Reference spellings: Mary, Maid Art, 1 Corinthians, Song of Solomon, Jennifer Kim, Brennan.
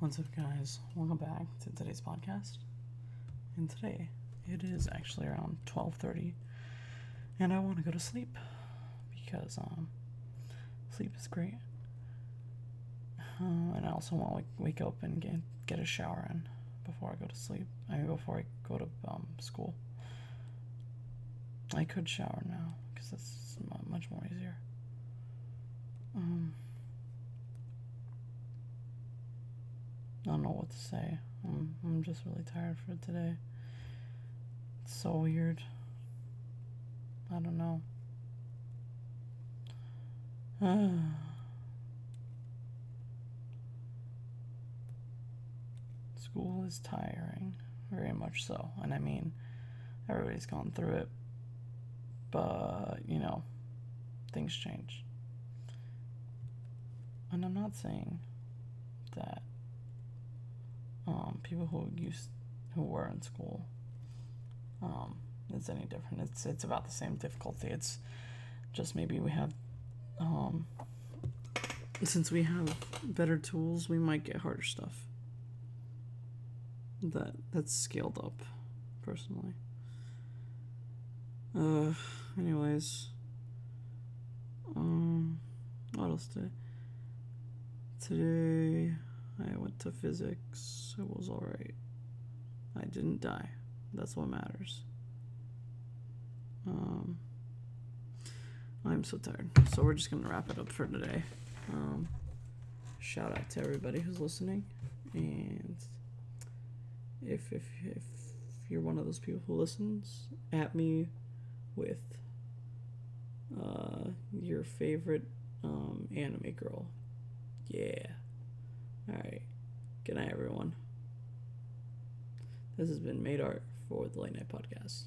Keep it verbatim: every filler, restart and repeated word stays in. What's up, guys? Welcome back to today's podcast. And today it is actually around twelve thirty, and I want to go to sleep because um sleep is great. Uh, and I also want to like, wake up and get get a shower in before I go to sleep. I mean, before I go to um, school. I could shower now because that's much more easier. Um. I don't know what to say. I'm, I'm just really tired for today. It's so weird. I don't know. Uh, school is tiring, very much so. And I mean, everybody's gone through it. But, you know, things change. And I'm not saying that Um, people who used who were in school, um, it's any different. It's it's about the same difficulty. It's just maybe we have, um, since we have better tools, we might get harder stuff. That that's scaled up, personally. Uh, anyways, um, what else today? Today. I went to physics. It was alright. I didn't die. That's what matters. Um, I'm so tired. So we're just going to wrap it up for today. Um, shout out to everybody who's listening. And if, if, if you're one of those people who listens, at me with uh, your favorite um, anime girl. Yeah. Alright, good night, everyone. This has been Maid Art for the Late Night Podcast.